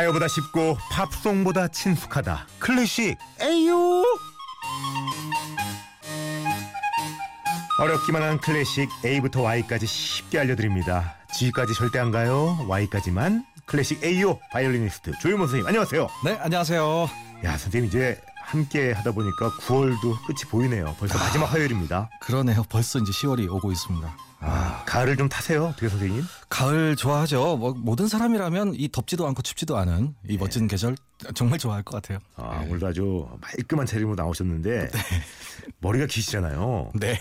가요보다 쉽고 팝송보다 친숙하다. 클래식 A-Yo. 어렵기만 한 클래식 A부터 Y까지 쉽게 알려드립니다. G까지 절대 안 가요. Y까지만. 클래식 A-Yo 바이올리니스트 조윤모 선생님, 안녕하세요. 네, 안녕하세요. 야, 선생님, 이제 함께 하다 보니까 9월도 끝이 보이네요. 벌써 마지막 화요일입니다. 그러네요. 벌써 이제 10월이 오고 있습니다. 가을을 좀 타세요, 어떻게 선생님? 가을 좋아하죠. 뭐 모든 사람이라면 이 덥지도 않고 춥지도 않은 이 멋진 계절 정말 좋아할 것 같아요. 오늘도 아주 말끔한 차림으로 나오셨는데 머리가 기시잖아요. 네.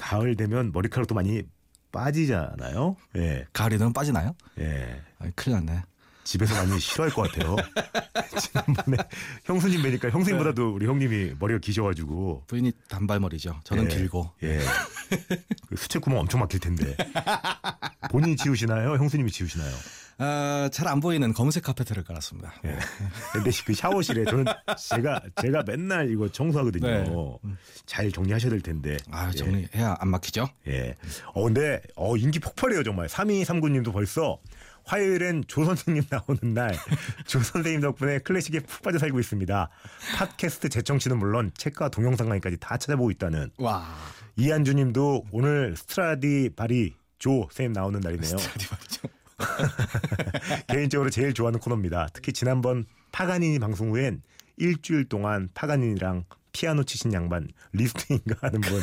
가을 되면 머리카락도 많이 빠지잖아요. 예. 가을이 되면 빠지나요? 예. 큰일 났네. 집에서 많이 싫어할 것 같아요. 지난번에 형수님 뵈니까 형수님보다도 우리 형님이 머리가 기셔가지고. 부인이 단발머리죠. 저는 길고. 예. 수채구멍 엄청 막힐 텐데. 본인이 지우시나요? 형수님이 지우시나요? 잘 안 보이는 검은색 카페트를 깔았습니다. 예. 근데 그 샤워실에 저는 제가 맨날 이거 청소하거든요. 네. 잘 정리하셔야 될 텐데. 정리해야 안 막히죠? 예. 근데 인기 폭발해요 정말. 3239님도 벌써. 화요일엔 조 선생님 나오는 날, 조 선생님 덕분에 클래식에 푹 빠져 살고 있습니다. 팟캐스트 재청취는 물론 책과 동영상 강의까지 다 찾아보고 있다는. 와. 이한주님도 오늘 스트라디바리 조 선생님 나오는 날이네요. 스트라디바리 조. 개인적으로 제일 좋아하는 코너입니다. 특히 지난번 파가니니 방송 후엔 일주일 동안 파가니니랑 피아노 치신 양반 리스트인가 하는 분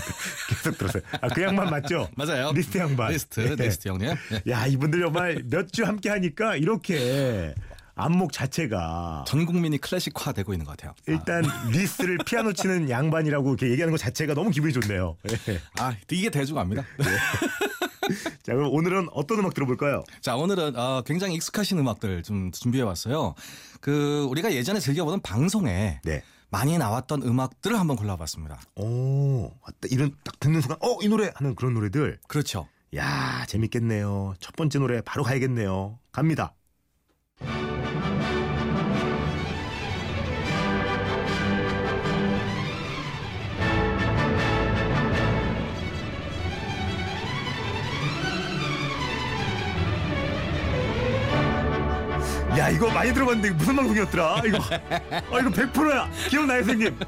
계속 들었어요. 그 양반 맞죠? 맞아요. 리스트 양반. 리스트 형님. 네. 야, 이분들 정말 몇 주 함께 하니까 이렇게 안목 자체가 전 국민이 클래식화 되고 있는 것 같아요. 일단 리스트를 피아노 치는 양반이라고 이렇게 얘기하는 것 자체가 너무 기분이 좋네요. 네. 이게 대중화입니다. 네. 자, 그럼 오늘은 어떤 음악 들어볼까요? 자, 오늘은 굉장히 익숙하신 음악들 좀 준비해왔어요. 우리가 예전에 즐겨보던 방송에 많이 나왔던 음악들을 한번 골라봤습니다. 오, 이런 딱 듣는 순간 이 노래 하는 그런 노래들. 그렇죠. 야, 재밌겠네요. 첫 번째 노래 바로 가야겠네요. 갑니다. 야, 이거 많이 들어봤는데 무슨 방송이었더라? 이거 100%야. 기억나요, 선생님?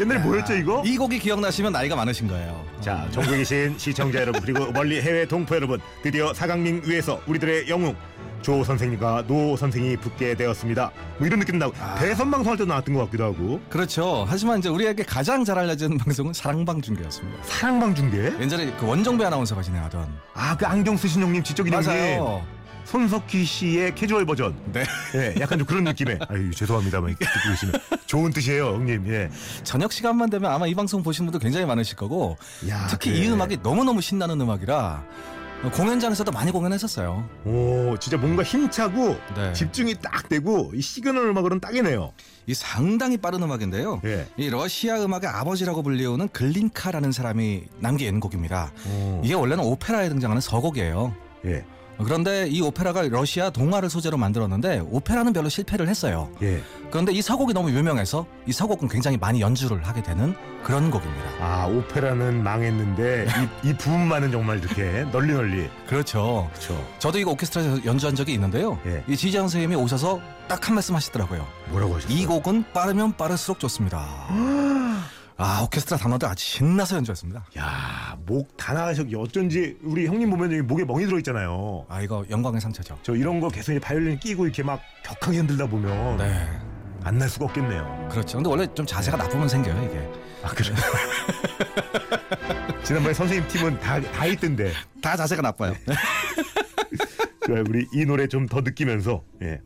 옛날에 뭐였죠, 이거? 이 곡이 기억나시면 나이가 많으신 거예요. 자, 전국에 계신 시청자 여러분, 그리고 멀리 해외 동포 여러분, 드디어 사강민 위에서 우리들의 영웅 조 선생님과 노 선생이 붙게 되었습니다. 뭐 이런 느낌 나고 대선 방송할 때도 나왔던 것 같기도 하고. 그렇죠. 하지만 이제 우리에게 가장 잘 알려진 방송은 사랑방중계였습니다. 사랑방중계? 옛날에 원정배 아나운서가 진행하던. 그 안경 쓰신 형님, 지적 이름이. 맞아요. 손석희 씨의 캐주얼 버전. 네. 예, 약간 좀 그런 느낌의. 죄송합니다만 듣고 계시면 좋은 뜻이에요, 형님. 예. 저녁 시간만 되면 아마 이 방송 보신 분도 굉장히 많으실 거고. 야, 특히 이 음악이 너무너무 신나는 음악이라 공연장에서도 많이 공연했었어요. 오, 진짜 뭔가 힘차고 집중이 딱 되고 이 시그널 음악으로는 딱이네요. 이 상당히 빠른 음악인데요. 이 러시아 음악의 아버지라고 불리우는 글린카라는 사람이 남긴 곡입니다. 이게 원래는 오페라에 등장하는 서곡이에요. 예. 그런데 이 오페라가 러시아 동화를 소재로 만들었는데 오페라는 별로 실패를 했어요. 예. 그런데 이 서곡이 너무 유명해서 이 서곡은 굉장히 많이 연주를 하게 되는 그런 곡입니다. 오페라는 망했는데 이 부분만은 정말 이렇게 널리. 그렇죠. 저도 이거 오케스트라에서 연주한 적이 있는데요. 이 지휘자 선생님이 오셔서 딱 한 말씀 하시더라고요. 뭐라고 하셨어요? 이 곡은 빠르면 빠를수록 좋습니다. 오케스트라 단원들 아주 신나서 연주했습니다. 야, 목 다 나가셨기. 어쩐지 우리 형님 보면 여기 목에 멍이 들어있잖아요. 이거 영광의 상처죠. 저 이런 거 계속 바이올린 끼고 이렇게 막 격하게 흔들다 보면 안 날 수가 없겠네요. 그렇죠. 근데 원래 좀 자세가 나쁘면 생겨요, 이게. 그래요? 지난번에 선생님 팀은 다 있던데. 다 자세가 나빠요. 좋아요. 우리 이 노래 좀 더 느끼면서. 예.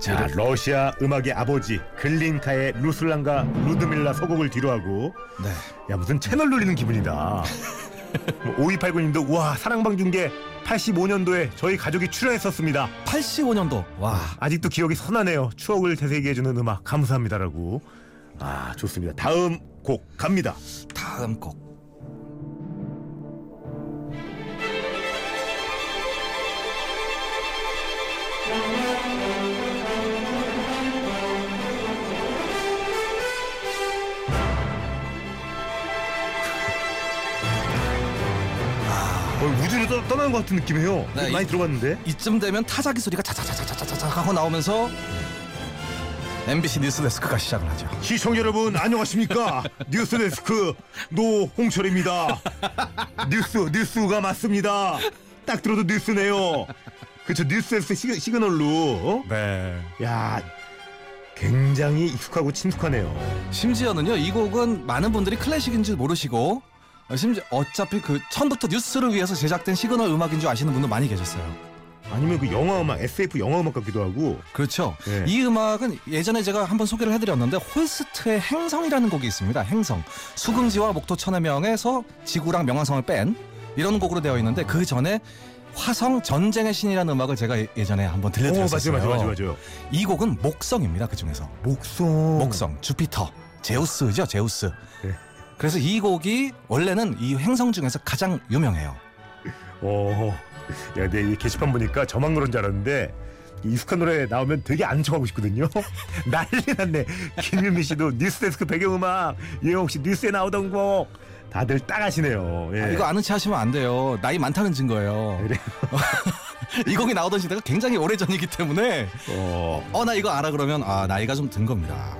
자, 러시아 음악의 아버지 글린카의 루슬란과 루드밀라 서곡을 뒤로하고. 야, 무슨 채널 돌리는 기분이다. 5289님도 와, 사랑방중계 85년도에 저희 가족이 출연했었습니다. 85년도. 와, 아직도 기억이 선하네요. 추억을 되새기해주는 음악 감사합니다라고. 아, 좋습니다. 다음 곡 갑니다. 다음 곡. 우주로 떠나는 것 같은 느낌이에요. 네, 많이 들어봤는데 이쯤 되면 타자기 소리가 자자자자자자자 하고 나오면서 MBC 뉴스데스크가 시작을 하죠. 시청자 여러분 안녕하십니까. 뉴스데스크 노홍철입니다. 뉴스가 맞습니다. 딱 들어도 뉴스네요. 그렇죠. 뉴스에서 시그널로. 네. 야, 굉장히 익숙하고 친숙하네요. 심지어는요, 이 곡은 많은 분들이 클래식인 줄 모르시고, 심지어 어차피 그 처음부터 뉴스를 위해서 제작된 시그널 음악인 줄 아시는 분도 많이 계셨어요. 아니면 그 영화 음악, SF 영화 음악 같기도 하고. 그렇죠. 네. 이 음악은 예전에 제가 한번 소개를 해드렸는데, 홀스트의 행성이라는 곡이 있습니다. 행성. 수금지와 목토 천여 명에서 지구랑 명왕성을 뺀 이런 곡으로 되어 있는데, 그 전에 화성 전쟁의 신이라는 음악을 제가 예전에 한번 들려드렸었어요. 맞아요. 이 곡은 목성입니다. 그 중에서. 목성. 주피터. 제우스죠. 제우스. 네. 그래서 이 곡이 원래는 이 행성 중에서 가장 유명해요. 오, 야, 내 게시판 보니까 저만 그런 줄 알았는데 익숙한 노래 나오면 되게 안청하고 싶거든요. 난리 났네. 김윤미 씨도 뉴스데스크 배경음악, 예영 씨 뉴스에 나오던 곡 다들 딱 하시네요. 예. 아, 이거 아는 체 하시면 안 돼요. 나이 많다는 증거예요. 그래요? 이 곡이 나오던 시대가 굉장히 오래전이기 때문에 나 이거 알아 그러면 나이가 좀 든 겁니다.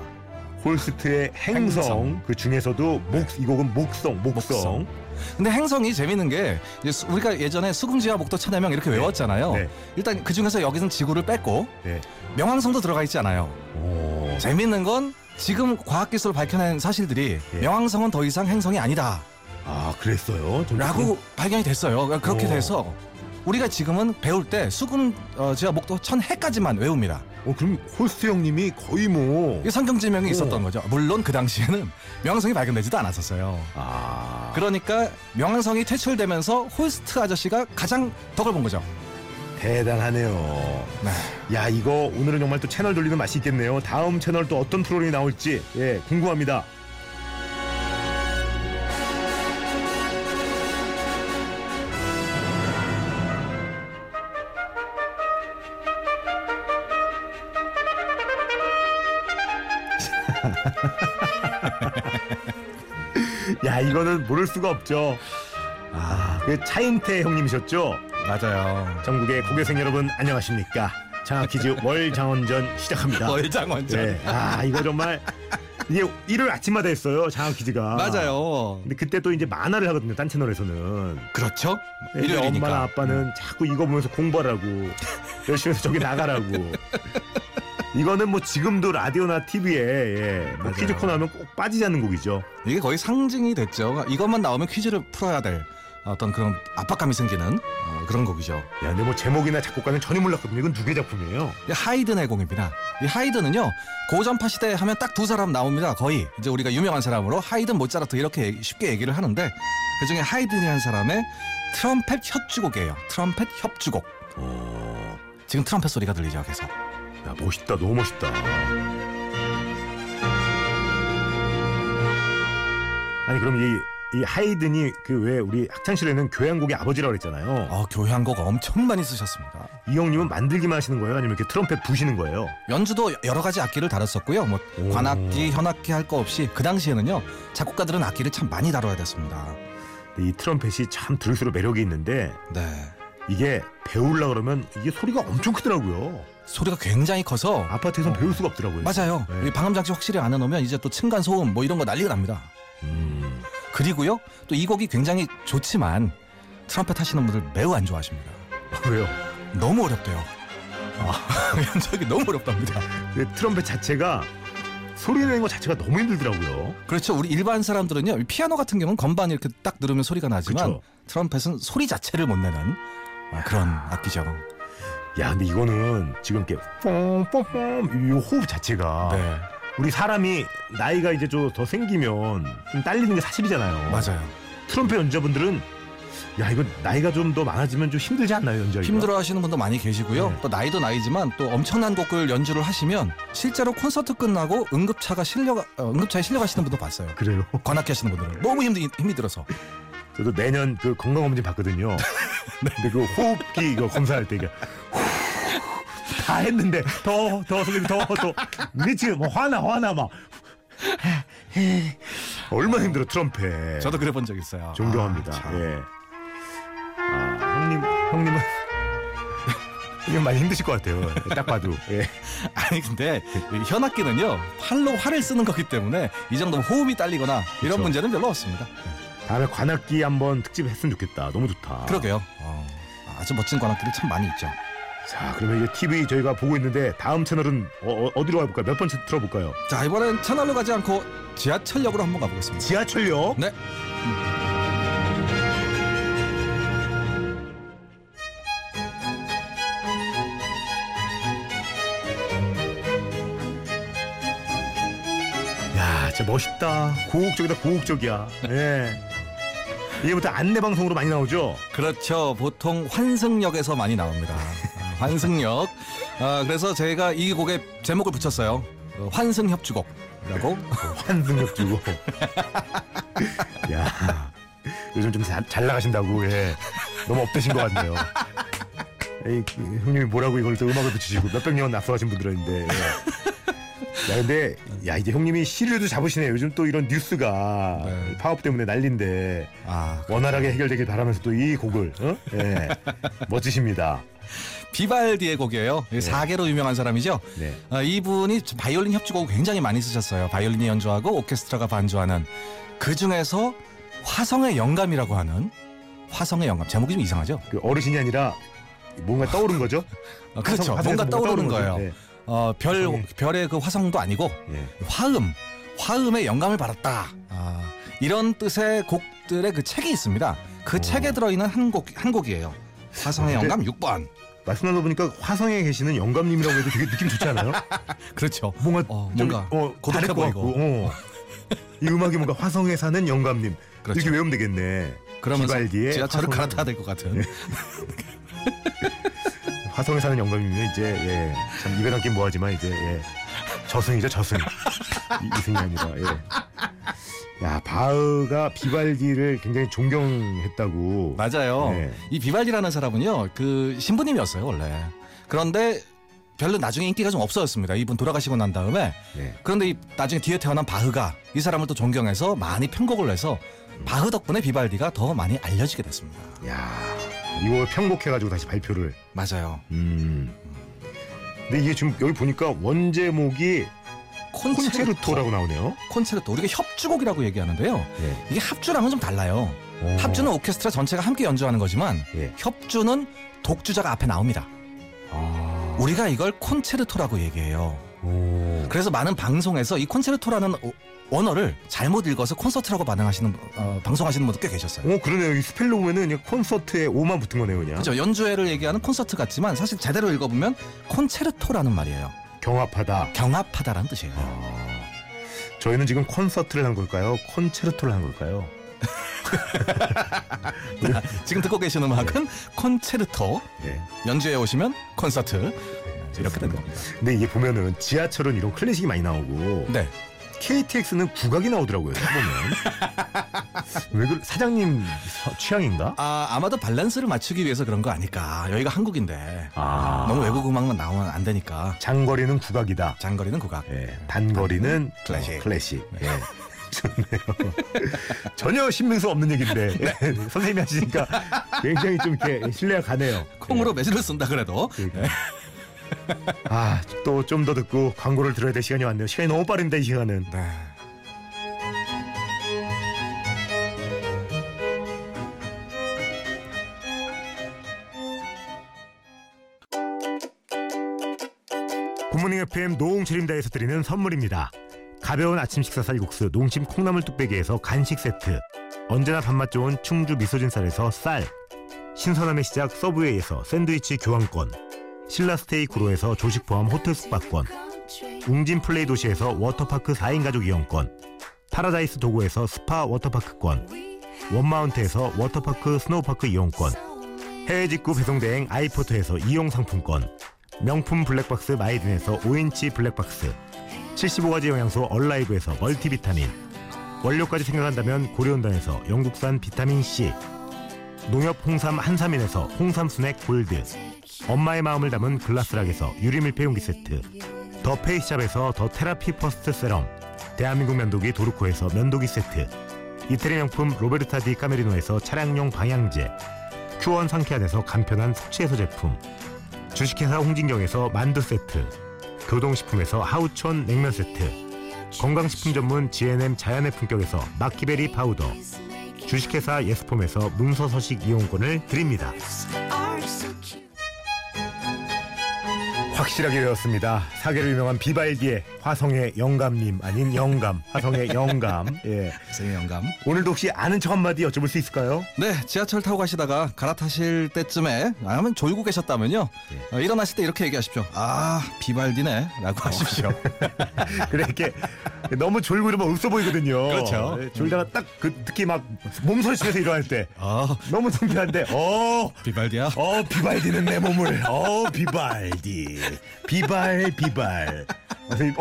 홀스트의 행성. 그 중에서도 이 곡은 목성. 근데 행성이 재밌는 게, 우리가 예전에 수금지와 목토 천여명 이렇게 외웠잖아요. 네. 일단 그 중에서 여기는 지구를 뺐고, 네. 명왕성도 들어가 있지 않아요. 오. 재밌는 건 지금 과학기술로 밝혀낸 사실들이, 네. 명왕성은 더 이상 행성이 아니다. 아, 그랬어요? 라고 발견이 됐어요. 그렇게 돼서 우리가 지금은 배울 때 수금지와 목토 천해까지만 외웁니다. 그럼 홀스트 형님이 거의 뭐 성경지명이 있었던 거죠. 물론 그 당시에는 명왕성이 발견되지도 않았었어요. 아, 그러니까 명왕성이 퇴출되면서 홀스트 아저씨가 가장 덕을 본 거죠. 대단하네요. 네. 야, 이거 오늘은 정말 또 채널 돌리는 맛이 있겠네요. 다음 채널 또 어떤 프로그램이 나올지 궁금합니다. 야, 이거는 모를 수가 없죠. 그 차인태 형님이셨죠? 맞아요. 전국의 고교생 여러분 안녕하십니까. 장학퀴즈 월장원전 시작합니다. 월장원전. 네. 이거 정말 이게 일요일 아침마다 했어요, 장학퀴즈가. 맞아요. 근데 그때 또 이제 만화를 하거든요, 딴 채널에서는. 그렇죠. 일요일이니까. 엄마나 아빠는 자꾸 이거 보면서 공부하라고, 열심히 해서 저기 나가라고. 이거는 뭐 지금도 라디오나 TV에 뭐 퀴즈 코너 하면 꼭 빠지지 않는 곡이죠. 이게 거의 상징이 됐죠. 이것만 나오면 퀴즈를 풀어야 될 어떤 그런 압박감이 생기는 그런 곡이죠. 야, 근데 뭐 제목이나 작곡가는 전혀 몰랐거든요. 이건 누구의 작품이에요? 하이든의 곡입니다. 이 하이든은요, 고전파 시대에 하면 딱 두 사람 나옵니다. 거의 이제 우리가 유명한 사람으로 하이든, 모차르트 이렇게 쉽게 얘기를 하는데, 그중에 하이든이라는 사람의 트럼펫 협주곡이에요. 트럼펫 협주곡. 지금 트럼펫 소리가 들리죠, 계속. 야, 멋있다. 너무 멋있다. 아니, 그럼 이 하이든이 그 왜 우리 학창시절에는 교향곡의 아버지라고 그랬잖아요. 교향곡 엄청 많이 쓰셨습니다. 이 형님은 만들기만 하시는 거예요? 아니면 이렇게 트럼펫 부시는 거예요? 연주도 여러 가지 악기를 다뤘었고요. 뭐 관악기, 현악기 할 거 없이 그 당시에는요, 작곡가들은 악기를 참 많이 다뤄야 됐습니다. 이 트럼펫이 참 들을수록 매력이 있는데, 네. 이게 배우려고 그러면 이게 소리가 엄청 크더라고요. 소리가 굉장히 커서 아파트에서는 배울 수가 없더라고요. 맞아요. 네. 방음장치 확실히 안 해놓으면 이제 또 층간소음 뭐 이런 거 난리가 납니다. 그리고요, 또 이 곡이 굉장히 좋지만 트럼펫 하시는 분들 매우 안 좋아하십니다. 왜요? 너무 어렵대요. 연주하기 너무 어렵답니다. 트럼펫 자체가 소리 내는 거 자체가 너무 힘들더라고요. 그렇죠. 우리 일반 사람들은요, 피아노 같은 경우는 건반 이렇게 딱 누르면 소리가 나지만, 그쵸? 트럼펫은 소리 자체를 못 내는 그런 악기죠. 야, 근데 이거는 지금 이렇게 뽕뽕뽕 이 호흡 자체가, 네. 우리 사람이 나이가 이제 좀 더 생기면 좀 딸리는 게 사실이잖아요. 맞아요. 트럼펫 연주자분들은 야, 이거 나이가 좀 더 많아지면 좀 힘들지 않나요, 연주하기가? 힘들어하시는 분도 많이 계시고요. 네. 또 나이도 나이지만 또 엄청난 곡을 연주를 하시면 실제로 콘서트 끝나고 응급차에 실려가시는 분도 봤어요. 그래요? 관악하시는 분들은 너무 힘이 들어서. 저도 매년 그 건강검진 받거든요. 근데 그 호흡기 이거 검사할 때 이게 다 했는데 선생님 더 근데 지금 뭐 화나 막. 얼마나 힘들어 트럼펫. 저도 그래 본 적 있어요. 존경합니다. 예. 형님은 이건 많이 힘드실 것 같아요. 딱 봐도. 예. 아니 근데 현악기는요 팔로 활을 쓰는 거기 때문에 이 정도면 호흡이 딸리거나 그쵸. 이런 문제는 별로 없습니다. 다음에 관악기 한번 특집했으면 좋겠다. 너무 좋다. 그러게요. 아주 멋진 관악기들 참 많이 있죠. 자, 그러면 이제 TV 저희가 보고 있는데 다음 채널은 어디로 가볼까요? 몇 번째 들어볼까요? 자, 이번엔 채널로 가지 않고 지하철역으로 한번 가보겠습니다. 지하철역? 네. 야, 진짜 멋있다. 고혹적이야. 네. 이제부터 안내방송으로 많이 나오죠? 그렇죠. 보통 환승역에서 많이 나옵니다. 환승역. 그래서 제가 이 곡에 제목을 붙였어요. 환승 협주곡이라고. 환승 협주곡. 야, 요즘 좀 잘 나가신다고. 예. 너무 업되신 것 같네요. 에이, 형님이 뭐라고 이걸 또 음악을 붙이시고 몇백 년 납서하신 분들인데. 야, 근데 야, 이제 형님이 시류도 잡으시네요. 요즘 또 이런 뉴스가 네. 파업 때문에 난리인데 원활하게 해결되길 바라면서 또 이 곡을 네. 멋지십니다. 비발디의 곡이에요. 네. 4개로 유명한 사람이죠. 네. 이분이 바이올린 협주곡을 굉장히 많이 쓰셨어요. 바이올린이 연주하고 오케스트라가 반주하는. 그중에서 화성의 영감이라고 하는. 화성의 영감. 제목이 좀 이상하죠? 그 어르신이 아니라 뭔가 떠오른 거죠? 그렇죠. 뭔가 떠오르는 거예요. 네. 별의 그 화성도 아니고 예. 화음의 영감을 받았다. 이런 뜻의 곡들의 그 책이 있습니다. 그 책에 들어있는 한 곡이에요. 화성의 영감 6번. 말씀 나눠보니까 화성에 계시는 영감님이라고 해도 되게 느낌 좋지 않아요? 그렇죠. 뭔가 고독해 보이고. 이 음악이 뭔가 화성에 사는 영감님. 그렇죠. 이렇게 외우면 되겠네. 그러면서 지하철을 갈아타야 될 것 같은. 네. 화성에 사는 영감이면 이제 예, 참 입에 담긴 뭐하지만 이제 예, 저승이죠. 저승. 이승이 아니라 예. 야, 바흐가 비발디를 굉장히 존경했다고. 맞아요. 예. 이 비발디라는 사람은요 그 신부님이었어요 원래. 그런데 별로 나중에 인기가 좀 없어졌습니다. 이분 돌아가시고 난 다음에. 예. 그런데 나중에 뒤에 태어난 바흐가 이 사람을 또 존경해서 많이 편곡을 해서 바흐 덕분에 비발디가 더 많이 알려지게 됐습니다. 야. 이거 편곡해가지고 다시 발표를. 맞아요. 근데 이게 지금 여기 보니까 원제목이 콘체르토라고 나오네요. 콘체르토. 우리가 협주곡이라고 얘기하는데요. 예. 이게 합주랑은 좀 달라요. 합주는 오케스트라 전체가 함께 연주하는 거지만 예. 협주는 독주자가 앞에 나옵니다. 우리가 이걸 콘체르토라고 얘기해요. 그래서 많은 방송에서 이 콘체르토라는 원어를 잘못 읽어서 콘서트라고 반응하시는 방송하시는 분도 꽤 계셨어요. 그러네요. 이 스펠로 보면은 그냥 콘서트에 오만 붙은 거네요, 그냥. 그렇죠. 연주회를 얘기하는 콘서트 같지만 사실 제대로 읽어보면 콘체르토라는 말이에요. 경합하다라는 뜻이에요. 저희는 지금 콘서트를 한 걸까요? 콘체르토를 한 걸까요? 지금 듣고 계시는 음악은 네. 콘체르토. 네. 연주회에 오시면 콘서트. 네, 이렇게 되는 겁니다. 근데 이게 보면은 지하철은 이런 클래식이 많이 나오고. 네. KTX는 국악이 나오더라고요. 왜 그런 사장님 취향인가? 아마도 밸런스를 맞추기 위해서 그런 거 아닐까. 여기가 한국인데 너무 외국 음악만 나오면 안 되니까. 장거리는 국악이다. 장거리는 국악. 예. 단거리는 클래식. 예. 좋네요. 전혀 신빙수 없는 얘기인데 네. 선생님이 하시니까 굉장히 좀 이렇게 신뢰가 가네요. 콩으로 매실을 쓴다 그래도. 그러니까. 네. 또 좀 더 듣고 광고를 들어야 될 시간이 왔네요. 시간이 너무 빠른데 이 시간은. 네. 굿모닝 FM 노홍철입니다에서 드리는 선물입니다. 가벼운 아침 식사 쌀국수 농심 콩나물 뚝배기에서 간식 세트. 언제나 밥맛 좋은 충주 미소진 쌀에서 쌀. 신선함의 시작 서브웨이에서 샌드위치 교환권. 신라스테이 구로에서 조식 포함 호텔 숙박권, 웅진 플레이 도시에서 워터파크 4인 가족 이용권, 파라다이스 도구에서 스파 워터파크권, 원마운트에서 워터파크 스노우파크 이용권, 해외 직구 배송대행 아이포터에서 이용상품권, 명품 블랙박스 마이든에서 5인치 블랙박스, 75가지 영양소 얼라이브에서 멀티비타민, 원료까지 생각한다면 고려온단에서 영국산 비타민C, 농협 홍삼 한삼인에서 홍삼순액 골드, 엄마의 마음을 담은 글라스락에서 유리밀폐용기 세트, 더 페이스샵에서 더 테라피 퍼스트 세럼, 대한민국 면도기 도르코에서 면도기 세트, 이태리 명품 로베르타 디 카메리노에서 차량용 방향제, 큐원 상쾌한에서 간편한 숙취해소 제품, 주식회사 홍진경에서 만두 세트, 교동식품에서 하우촌 냉면 세트, 건강식품 전문 GNM 자연의 품격에서 마키베리 파우더, 주식회사 예스폼에서 문서서식 이용권을 드립니다. 확실하게 외웠습니다. 사계로 유명한 비발디의 화성의 영감님 아닌 영감, 화성의 영감. 예, 화성의 영감. 오늘도 혹시 아는 척 한마디 여쭤볼 수 있을까요? 네, 지하철 타고 가시다가 갈아타실 때쯤에 아니면 졸고 계셨다면요, 예, 일어나실 때 이렇게 얘기하십시오. 아, 비발디네 라고 하십시오. 그래, 이렇게 너무 졸고 이러면 없어 보이거든요. 그렇죠. 예, 졸다가 딱 그, 특히 막 몸서리치면서 일어날 때 너무 창피한데 비발디야? 비발디는 내 몸을 비발디 비발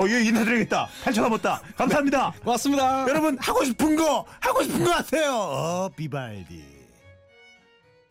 얘 인사드리겠다. 8초 남았다. 감사합니다. 고맙습니다. 여러분, 하고 싶은 거 하세요. 비발디.